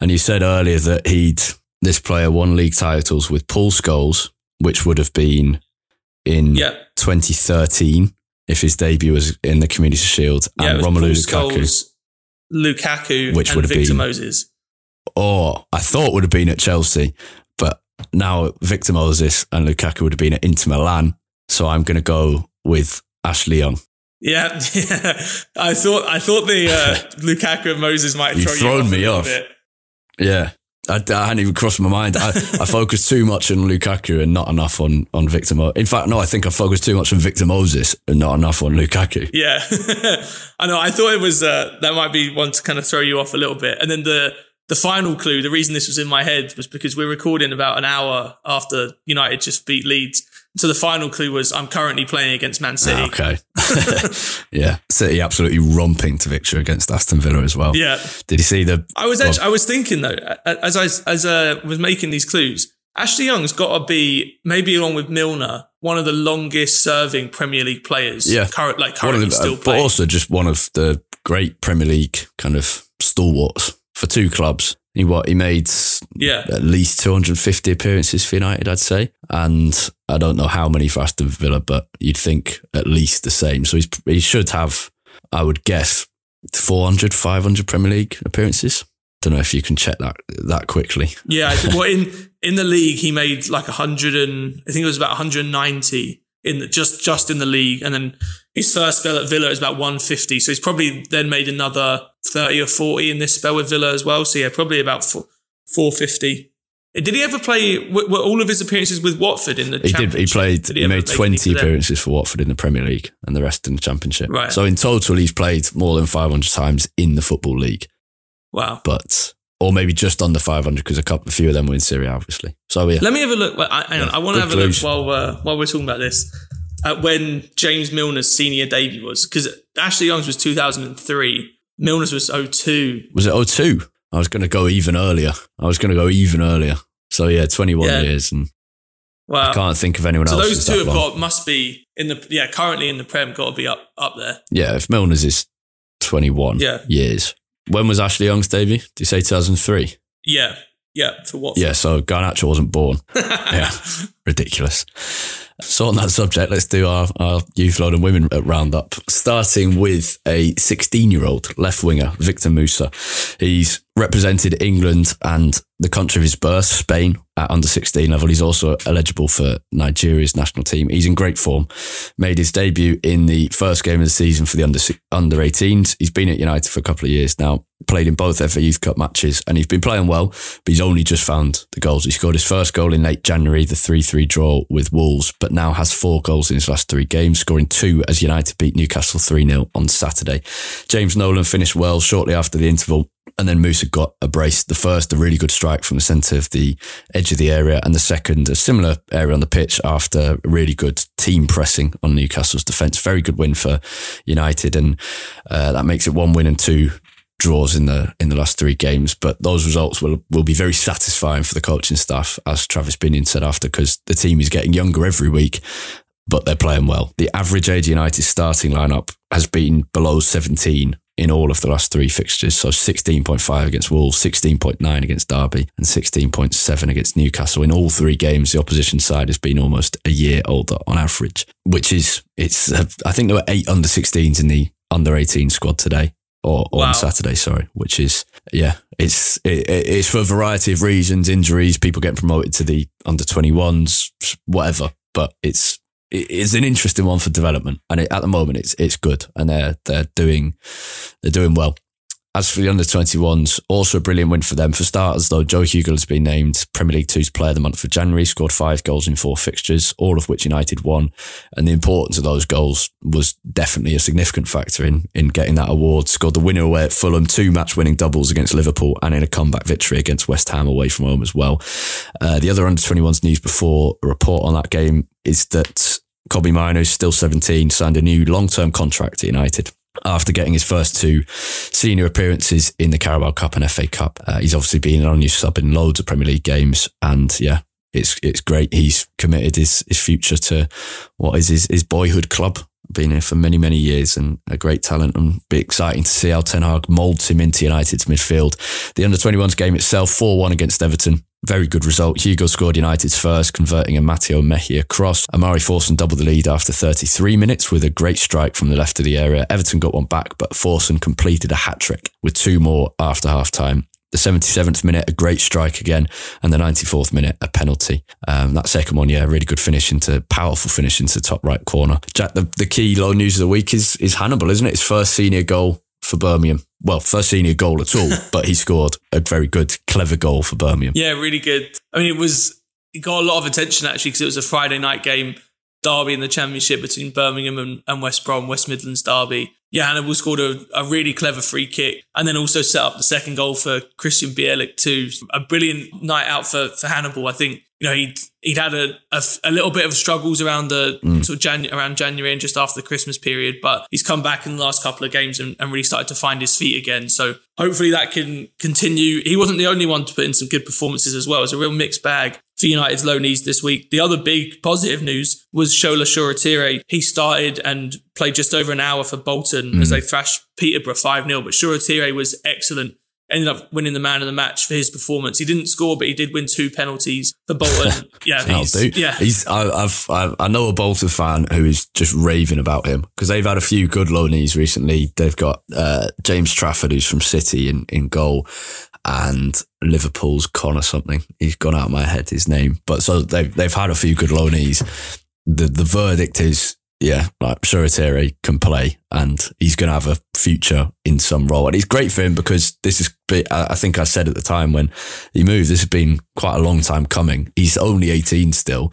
And you said earlier that he'd... this player won league titles with Paul Scholes, which would have been in yep. twenty thirteen. If his debut was in the Community Shield, yeah, and Romelu Lukaku, Scholes, Lukaku, which would have been Victor Moses, or I thought would have been at Chelsea, but now Victor Moses and Lukaku would have been at Inter Milan. So I'm going to go with Ashley Young. Yeah, yeah. I thought I thought the uh, Lukaku and Moses might have thrown you off me a off. Bit. Yeah, I, I hadn't even crossed my mind. I, I focused too much on Lukaku and not enough on, on Victor Moses. In fact, no, I think I focused too much on Victor Moses and not enough on Lukaku. Yeah. I know. I thought it was, uh, that might be one to kind of throw you off a little bit. And then the, the final clue, the reason this was in my head was because we're recording about an hour after United just beat Leeds. So the final clue was, I'm currently playing against Man City. Ah, okay. Yeah. City absolutely romping to victory against Aston Villa as well. Yeah. Did you see the... I was actually, well, I was thinking though, as I as uh, was making these clues, Ashley Young's got to be, maybe along with Milner, one of the longest serving Premier League players. Yeah. Current, like currently the, still uh, playing. But also just one of the great Premier League kind of stalwarts for two clubs. He, what, he made yeah. at least two hundred fifty appearances for United, I'd say. And I don't know how many for Aston Villa, but you'd think at least the same. So he's, he should have, I would guess, four hundred, five hundred Premier League appearances. Don't know if you can check that that quickly. Yeah, I think, well, in, in the league, he made like one hundred and, I think it was about one hundred ninety in the, just, just in the league. And then his first spell at Villa is about one hundred fifty. So he's probably then made another thirty or forty in this spell with Villa as well. So yeah, probably about four, four hundred fifty. Did he ever play, were all of his appearances with Watford in the he Championship? Did, he played, did he, he made twenty appearances for Watford in the Premier League and the rest in the Championship. Right. So in total, he's played more than five hundred times in the Football League. Wow. But, or maybe just under five hundred, because a couple, a few of them were in Serie A, obviously. So yeah. Let me have a look. Well, I, hang yeah, on, I want to have clues. a look while, uh, while we're talking about this. At when James Milner's senior debut was, because Ashley Young's was two thousand three, Milner's was oh two. Was it oh two? I was going to go even earlier. I was going to go even earlier. So yeah, twenty-one yeah. years, and wow. I can't think of anyone so else. So those two have got must be in the yeah currently in the Prem, got to be up up there. Yeah, if Milner's is twenty-one yeah. years. When was Ashley Young's debut? Did you say two thousand three? Yeah, yeah. For what? Yeah, so Garnacho wasn't born. Yeah, ridiculous. So on that subject, let's do our, our youth, loan and women roundup, starting with a sixteen-year-old left winger, Victor Moses. He's represented England and the country of his birth, Spain, at under sixteen level. He's also eligible for Nigeria's national team. He's in great form. Made his debut in the first game of the season for the under under eighteens. He's been at United for a couple of years now, played in both F A Youth Cup matches, and he's been playing well, but he's only just found the goals. He scored his first goal in late January, the three three draw with Wolves, but now has four goals in his last three games, scoring two as United beat Newcastle three nil on Saturday. James Nolan finished well shortly after the interval, and then Moussa got a brace. The first, a really good strike from the centre of the edge of the area, and the second, a similar area on the pitch after a really good team pressing on Newcastle's defence. Very good win for United, and uh, that makes it one win and two draws in the in the last three games. But those results will will be very satisfying for the coaching staff, as Travis Binion said after, because the team is getting younger every week, but they're playing well. The average age of United's starting lineup has been below seventeen in all of the last three fixtures. So sixteen point five against Wolves, sixteen point nine against Derby, and sixteen point seven against Newcastle. In all three games, the opposition side has been almost a year older on average, which is, it's. I think there were eight under sixteens in the under eighteen squad today. or wow. on Saturday, sorry, which is, yeah, it's it, it's for a variety of reasons, injuries, people getting promoted to the under twenty-ones, whatever, but it's it's an interesting one for development, and it, at the moment it's it's good, and they're they're doing they're doing well. As for the under twenty-ones, also a brilliant win for them. For starters, though, Joe Hugel has been named Premier League two's Player of the Month for January, scored five goals in four fixtures, all of which United won. And the importance of those goals was definitely a significant factor in, in getting that award. Scored the winner away at Fulham, two match-winning doubles against Liverpool, and in a comeback victory against West Ham away from home as well. Uh, the other under twenty-ones news before a report on that game is that Kobbie Mainoo, who's still seventeen, signed a new long-term contract at United after getting his first two senior appearances in the Carabao Cup and F A Cup. Uh, he's obviously been an unused sub in loads of Premier League games, and yeah, it's it's great. He's committed his, his future to what is his, his boyhood club. Been here for many, many years, and a great talent, and be exciting to see how Ten Hag moulds him into United's midfield. The under twenty-ones game itself, four one against Everton. Very good result. Hugo scored United's first, converting a Matteo Mejia cross. Amari Forson doubled the lead after thirty-three minutes with a great strike from the left of the area. Everton got one back, but Forson completed a hat-trick with two more after half-time. The seventy-seventh minute, a great strike again, and the ninety-fourth minute, a penalty. Um, that second one, yeah, really good finish into, powerful finish into top right corner. Jack, the, the key low news of the week is is Hannibal, isn't it? His first senior goal for Birmingham. Well, first senior goal at all, but he scored a very good, clever goal for Birmingham. Yeah, really good. I mean, it was it got a lot of attention actually because it was a Friday night game, derby in the Championship between Birmingham and, and West Brom, West Midlands derby. Yeah, Hannibal scored a, a really clever free kick and then also set up the second goal for Christian Bielik too. A brilliant night out for, for Hannibal. I think, you know, he'd, he'd had a, a, a little bit of struggles around the mm. sort of Janu- around January and just after the Christmas period, but he's come back in the last couple of games and, and really started to find his feet again. So hopefully that can continue. He wasn't the only one to put in some good performances as well. It's a real mixed bag for United's low knees this week. The other big positive news was Shola Shoretire. He started and played just over an hour for Bolton mm. as they thrashed Peterborough five nil, but Shoretire was excellent. Ended up winning the man of the match for his performance. He didn't score, but he did win two penalties for Bolton. Yeah, he's, do. yeah. He's, I, I've, I, I know a Bolton fan who is just raving about him because they've had a few good low knees recently. They've got uh, James Trafford, who's from City, in, in goal, and Liverpool's Connor something. He's gone out of my head, his name. But so they've, they've had a few good low knees. The, the verdict is, yeah, like Shoretire can play and he's going to have a future in some role. And it's great for him because this is, I think I said at the time when he moved, this has been quite a long time coming. He's only eighteen still,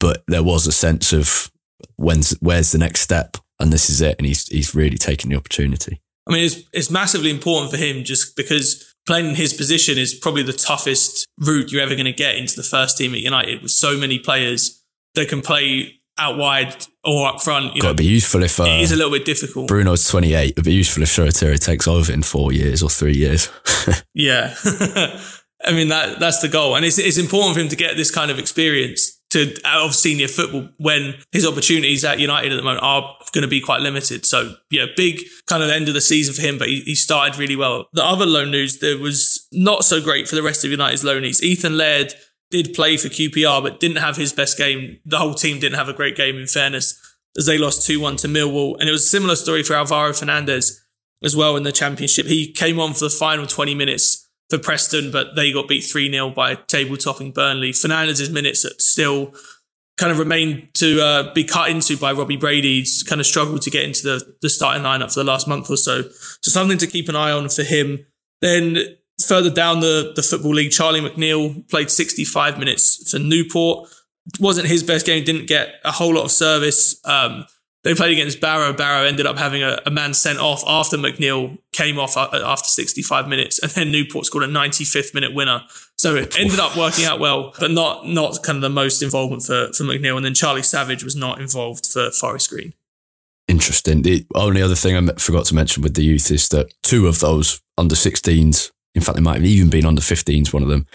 but there was a sense of when's, where's the next step? And this is it. And he's, he's really taken the opportunity. I mean, it's, it's massively important for him just because playing in his position is probably the toughest route you're ever going to get into the first team at United with so many players that can play out wide or up front. You know, it'd be useful if uh, it is a little bit difficult. Bruno's twenty-eight. It'd be useful if Shoretire takes over in four years or three years. Yeah, I mean that that's the goal, and it's it's important for him to get this kind of experience to out of senior football when his opportunities at United at the moment are going to be quite limited. So yeah, big kind of end of the season for him, but he, he started really well. The other loan news that was not so great for the rest of United's loanees, Ethan Laird did play for Q P R, but didn't have his best game. The whole team didn't have a great game, in fairness, as they lost two one to Millwall. And it was a similar story for Alvaro Fernandes as well in the Championship. He came on for the final twenty minutes for Preston, but they got beat three nil by table-topping Burnley. Fernandes' minutes still kind of remained to uh, be cut into by Robbie Brady. He's kind of struggled to get into the, the starting lineup for the last month or so. So something to keep an eye on for him. Then further down the, the Football League, Charlie McNeil played sixty-five minutes for Newport. It wasn't his best game. Didn't get a whole lot of service. Um, they played against Barrow. Barrow ended up having a, a man sent off after McNeil came off after sixty-five minutes. And then Newport scored a ninety-fifth minute winner. So it ended up working out well, but not not kind of the most involvement for, for McNeil. And then Charlie Savage was not involved for Forest Green. Interesting. The only other thing I forgot to mention with the youth is that two of those under sixteens, in fact, they might have even been under fifteens, one of them,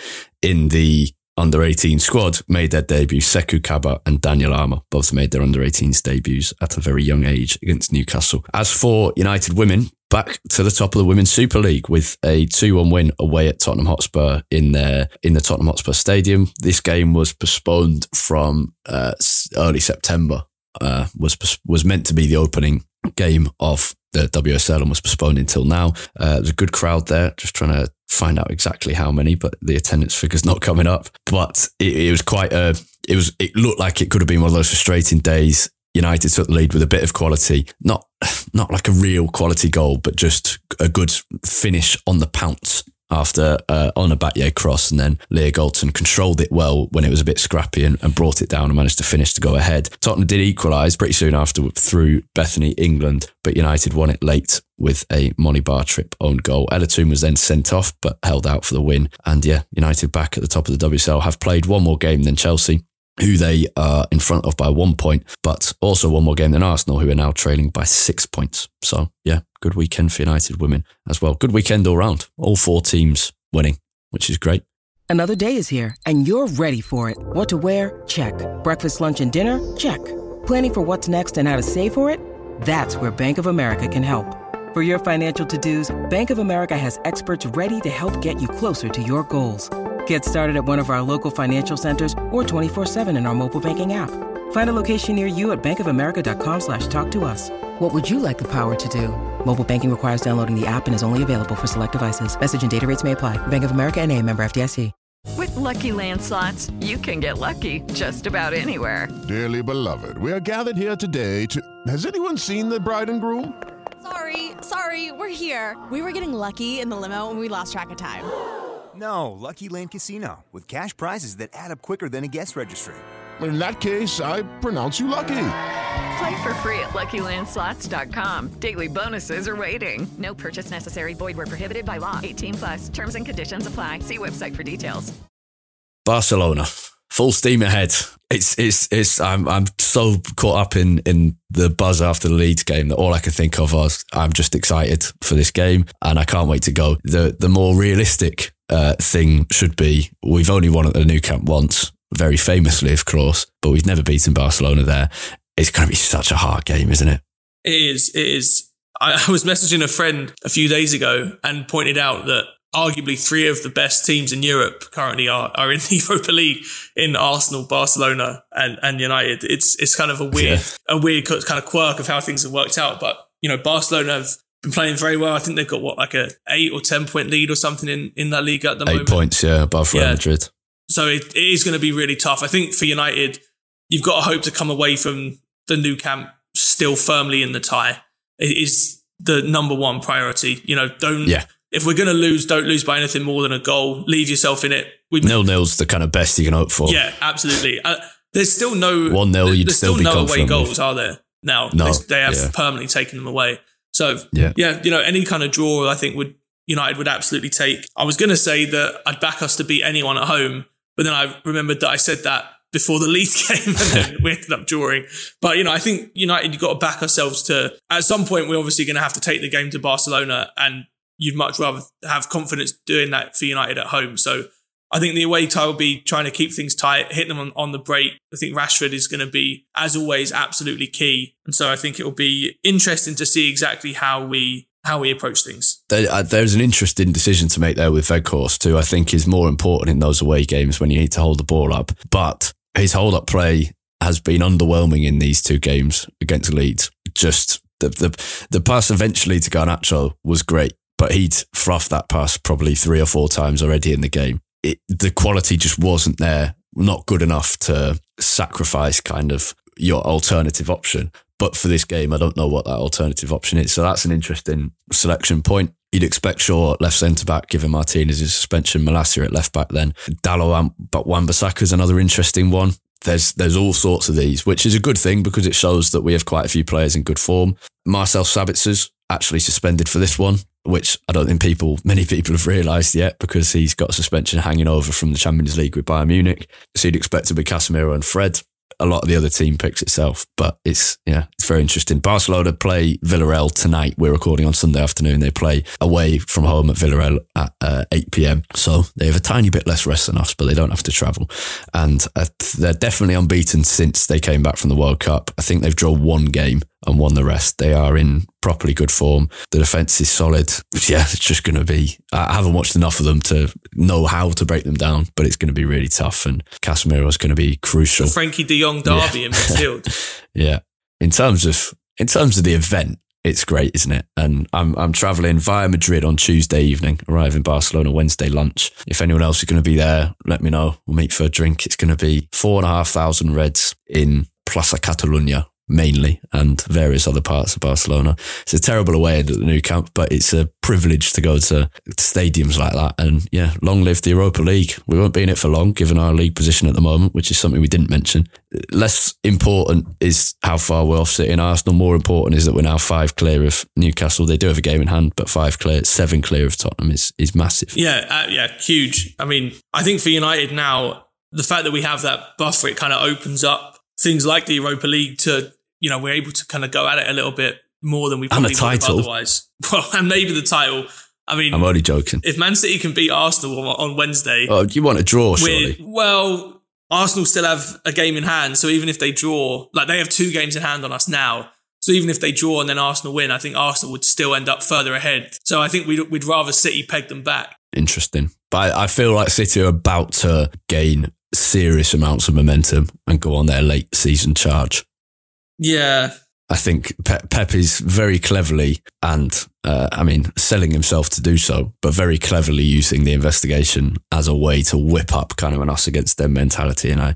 in the under eighteen squad, made their debut. Sekou Kaba and Daniel Armour both made their under eighteens debuts at a very young age against Newcastle. As for United women, back to the top of the Women's Super League with a two one win away at Tottenham Hotspur in their in the Tottenham Hotspur Stadium. This game was postponed from uh, early September. uh, was was meant to be the opening game of the W S L and was postponed until now. Uh, there's a good crowd there, just trying to find out exactly how many, but the attendance figure's not coming up. But it, it was quite a, it was, it looked like it could have been one of those frustrating days. United took the lead with a bit of quality, not not like a real quality goal, but just a good finish on the pounce after uh, on a Batye cross, and then Leo Goldson controlled it well when it was a bit scrappy and, and brought it down and managed to finish to go ahead. Tottenham did equalise pretty soon after through Bethany England, but United won it late with a Monty Bartrip own goal. Ellatoon was then sent off but held out for the win, and yeah, United back at the top of the W S L, have played one more game than Chelsea, who they are in front of by one point, but also one more game than Arsenal, who are now trailing by six points. So yeah, good weekend for United women as well. Good weekend all round. All four teams winning, which is great. Another day is here and you're ready for it. What to wear? Check. Breakfast, lunch and dinner? Check. Planning for what's next and how to save for it? That's where Bank of America can help. For your financial to-dos, Bank of America has experts ready to help get you closer to your goals. Get started at one of our local financial centers or twenty-four seven in our mobile banking app. Find a location near you at bankofamerica.com slash talk to us. What would you like the power to do? Mobile banking requires downloading the app and is only available for select devices. Message and data rates may apply. Bank of America N A, member F D I C. With Lucky Land Slots, you can get lucky just about anywhere. Dearly beloved, we are gathered here today to... Has anyone seen the bride and groom? Sorry, sorry, we're here. We were getting lucky in the limo and we lost track of time. No, Lucky Land Casino, with cash prizes that add up quicker than a guest registry. In that case, I pronounce you lucky. Play for free at Lucky Land Slots dot com. Daily bonuses are waiting. No purchase necessary. Void where prohibited by law. eighteen plus. Terms and conditions apply. See website for details. Barcelona, full steam ahead. It's it's it's. I'm I'm so caught up in in the buzz after the Leeds game that all I can think of was I'm just excited for this game and I can't wait to go. The the more realistic Uh, thing should be, we've only won at the Nou Camp once, very famously of course, but we've never beaten Barcelona there. It's going to be such a hard game, isn't it? It is, it is. I was messaging a friend a few days ago and pointed out that arguably three of the best teams in Europe currently are, are in the Europa League, in Arsenal, Barcelona and, and United. It's it's kind of a weird, yeah. a weird kind of quirk of how things have worked out, but you know, Barcelona have been playing very well. I think they've got what, like a eight or ten point lead or something in, in that league at the eight moment. Eight points, yeah, above Real yeah. Madrid. So it, it is going to be really tough. I think for United, you've got to hope to come away from the Nou Camp still firmly in the tie. It is the number one priority. You know, don't yeah. if we're going to lose, don't lose by anything more than a goal. Leave yourself in it. We, nil-nil's the kind of best you can hope for. Yeah, absolutely. Uh, there's still no one nil. You'd still, still be no away goals, with. Are there? Now no, they, they have yeah. permanently taken them away. So yeah. yeah, you know, any kind of draw I think would United would absolutely take. I was going to say that I'd back us to beat anyone at home, but then I remembered that I said that before the Leeds game and then we ended up drawing. But, you know, I think United, you've got to back ourselves to, at some point, we're obviously going to have to take the game to Barcelona and you'd much rather have confidence doing that for United at home. So I think the away tie will be trying to keep things tight, hit them on, on the break. I think Rashford is going to be, as always, absolutely key. And so I think it will be interesting to see exactly how we how we approach things. There, uh, there's an interesting decision to make there with Weghorst, who I think is more important in those away games when you need to hold the ball up. But his hold-up play has been underwhelming in these two games against Leeds. Just the the, the pass eventually to Garnacho was great, but he'd fluffed that pass probably three or four times already in the game. It, the quality just wasn't there, not good enough to sacrifice kind of your alternative option. But for this game, I don't know what that alternative option is. So that's an interesting selection point. You'd expect Shaw at left centre-back, given Martinez's suspension, Malacia at left-back then. Dalot Wan-Bissaka's another interesting one. There's there's all sorts of these, which is a good thing because it shows that we have quite a few players in good form. Marcel Sabitzer's actually suspended for this one, which I don't think people, many people have realised yet because he's got a suspension hanging over from the Champions League with Bayern Munich. So you'd expect to be Casemiro and Fred. A lot of the other team picks itself, but it's, yeah, it's very interesting. Barcelona play Villarreal tonight. We're recording on Sunday afternoon. They play away from home at Villarreal at uh, eight p.m. So they have a tiny bit less rest than us, but they don't have to travel. And uh, they're definitely unbeaten since they came back from the World Cup. I think they've drawn one game and won the rest. They are in properly good form. The defence is solid. Yeah, it's just going to be... I haven't watched enough of them to know how to break them down, but it's going to be really tough and Casemiro's going to be crucial. The Frankie de Jong derby yeah. in midfield. yeah, in terms of in terms of the event, it's great, isn't it? And I'm I'm travelling via Madrid on Tuesday evening, arrive in Barcelona Wednesday lunch. If anyone else is going to be there, let me know. We'll meet for a drink. It's going to be four and a half thousand Reds in Plaza Catalunya mainly, and various other parts of Barcelona. It's a terrible away end at the Nou Camp, but it's a privilege to go to stadiums like that. And yeah, long live the Europa League. We won't be in it for long, given our league position at the moment, which is something we didn't mention. Less important is how far we're off City and Arsenal. More important is that we're now five clear of Newcastle. They do have a game in hand, but five clear, seven clear of Tottenham is is massive. Yeah, uh, yeah, huge. I mean, I think for United now, the fact that we have that buffer, it kind of opens up things like the Europa League to, you know, we're able to kind of go at it a little bit more than we probably would otherwise. Well, and maybe the title. I mean, I'm only joking. If Man City can beat Arsenal on Wednesday, oh, you want a draw, surely? Well, Arsenal still have a game in hand, so even if they draw, like they have two games in hand on us now. So even if they draw and then Arsenal win, I think Arsenal would still end up further ahead. So I think we'd we'd rather City peg them back. Interesting, but I feel like City are about to gain serious amounts of momentum and go on their late season charge. Yeah. I think Pe- Pep is very cleverly, and uh, I mean, selling himself to do so, but very cleverly using the investigation as a way to whip up kind of an us against them mentality. And I,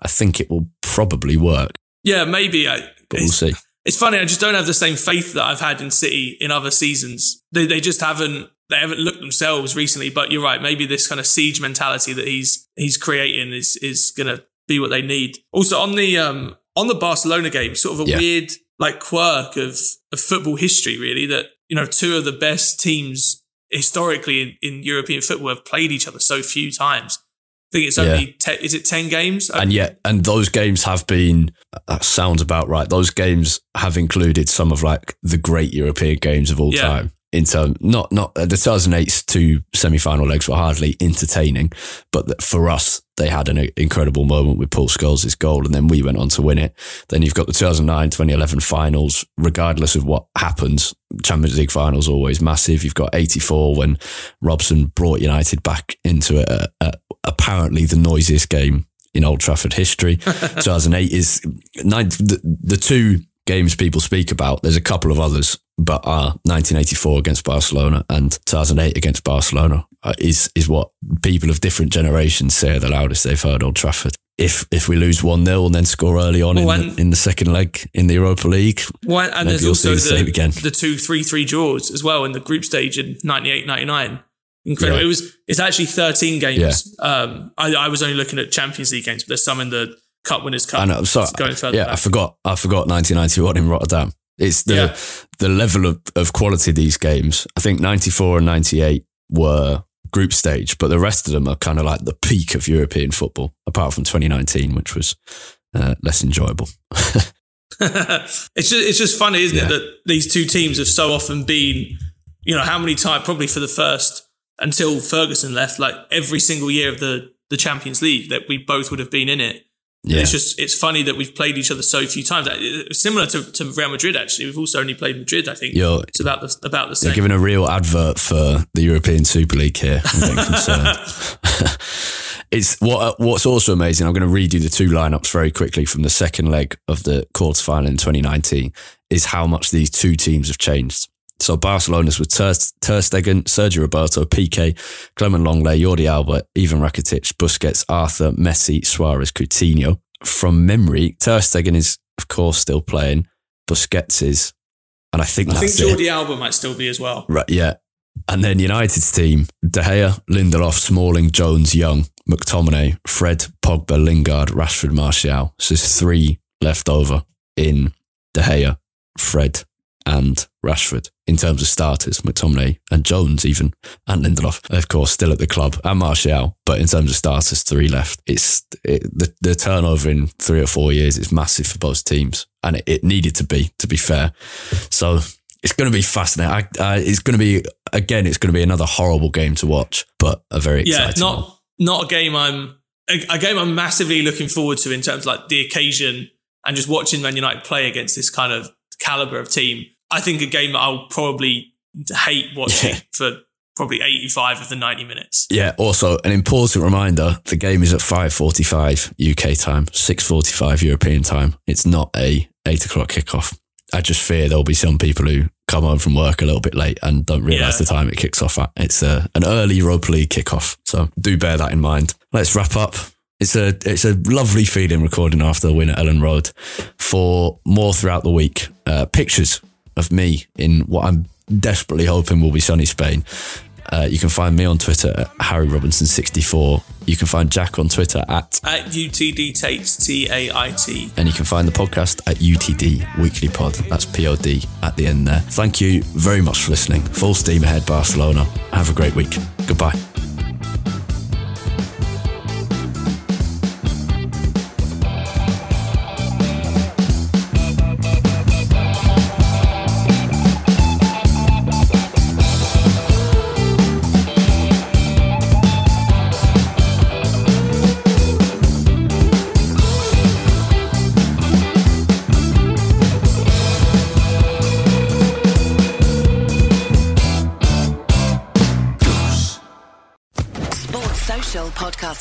I think it will probably work. Yeah, maybe. I, but we'll see. It's funny. I just don't have the same faith that I've had in City in other seasons. They they just haven't, they haven't looked themselves recently, but you're right. Maybe this kind of siege mentality that he's, he's creating is, is going to be what they need. Also on the, um, On the Barcelona game, sort of a yeah. weird like quirk of, of football history, really, that, you know, two of the best teams historically in, in European football have played each other so few times. I think it's only, yeah. te- is it ten games? And yet, and those games have been, that sounds about right, those games have included some of like the great European games of all yeah. time. In terms, not, not, the two thousand eight's two semi-final legs were hardly entertaining, but for us, they had an incredible moment with Paul Scholes' goal, and then we went on to win it. Then you've got the two thousand nine, two thousand eleven finals, regardless of what happens. Champions League finals always massive. You've got eighty-four when Robson brought United back into a, a, apparently the noisiest game in Old Trafford history. two thousand eight is nine, the, the two games people speak about. There's a couple of others, but are nineteen eighty-four against Barcelona and two thousand eight against Barcelona is is what people of different generations say are the loudest they've heard Old Trafford. If if we lose one nil and then score early on well, in, and, the, in the second leg in the Europa League, well, and there's also the, same again. the two three three draws as well in the group stage in ninety-eight ninety-nine. Incredible. Yeah. It was it's actually thirteen games. Yeah. Um, I, I was only looking at Champions League games, but there's some in the Cup Winners' Cup. I know, I'm sorry. Going further yeah, back. I forgot. I forgot nineteen ninety-one in Rotterdam. It's the yeah. the level of, of quality of these games. I think ninety-four and ninety-eight were group stage, but the rest of them are kind of like the peak of European football, apart from twenty nineteen, which was uh, less enjoyable. it's, just, it's just funny, isn't yeah. it, that these two teams have so often been, you know, how many times, probably for the first, until Ferguson left, like every single year of the, the Champions League that we both would have been in it. Yeah. It's just, it's funny that we've played each other so few times. Similar to, to Real Madrid, actually. We've also only played Madrid, I think. You're, it's about the, about the same. You're giving a real advert for the European Super League here. I'm getting concerned. It's what, what's also amazing. I'm going to redo the two lineups very quickly from the second leg of the quarterfinal in twenty nineteen is how much these two teams have changed. So Barcelona's with Ter, Ter Stegen, Sergio Roberto, Piqué, Clement Longley, Jordi Alba, Ivan Rakitic, Busquets, Arthur, Messi, Suarez, Coutinho. From memory, Ter Stegen is, of course, still playing. Busquets is, and I think I that's think Jordi it. Alba might still be as well. Right, yeah. And then United's team, De Gea, Lindelof, Smalling, Jones, Young, McTominay, Fred, Pogba, Lingard, Rashford, Martial. So there's three left over in De Gea, Fred, and Rashford in terms of starters. McTominay and Jones even, and Lindelof, of course, still at the club, and Martial, but in terms of starters, three left. It's it, the, the turnover in three or four years is massive for both teams, and it, it needed to be, to be fair. So it's going to be fascinating. I, I, it's going to be, again, it's going to be another horrible game to watch, but a very exciting yeah, not, one. Not a game I'm, a, a game I'm massively looking forward to in terms of like the occasion and just watching Man United play against this kind of calibre of team. I think a game that I'll probably hate watching yeah. for probably eighty-five of the ninety minutes. Yeah. Also, an important reminder: the game is at five forty-five U K time, six forty-five European time. It's not a eight o'clock kickoff. I just fear there'll be some people who come home from work a little bit late and don't realise yeah. the time it kicks off at. It's a, an early Europa League kickoff, so do bear that in mind. Let's wrap up. It's a it's a lovely feeling recording after the win at Elland Road. For more throughout the week, uh, pictures of me in what I'm desperately hoping will be sunny Spain. Uh, you can find me on Twitter at Harry Robinson sixty-four. You can find Jack on Twitter at... At U T D Tate, T A I T. And you can find the podcast at U T D Weekly Pod. That's P O D at the end there. Thank you very much for listening. Full steam ahead, Barcelona. Have a great week. Goodbye.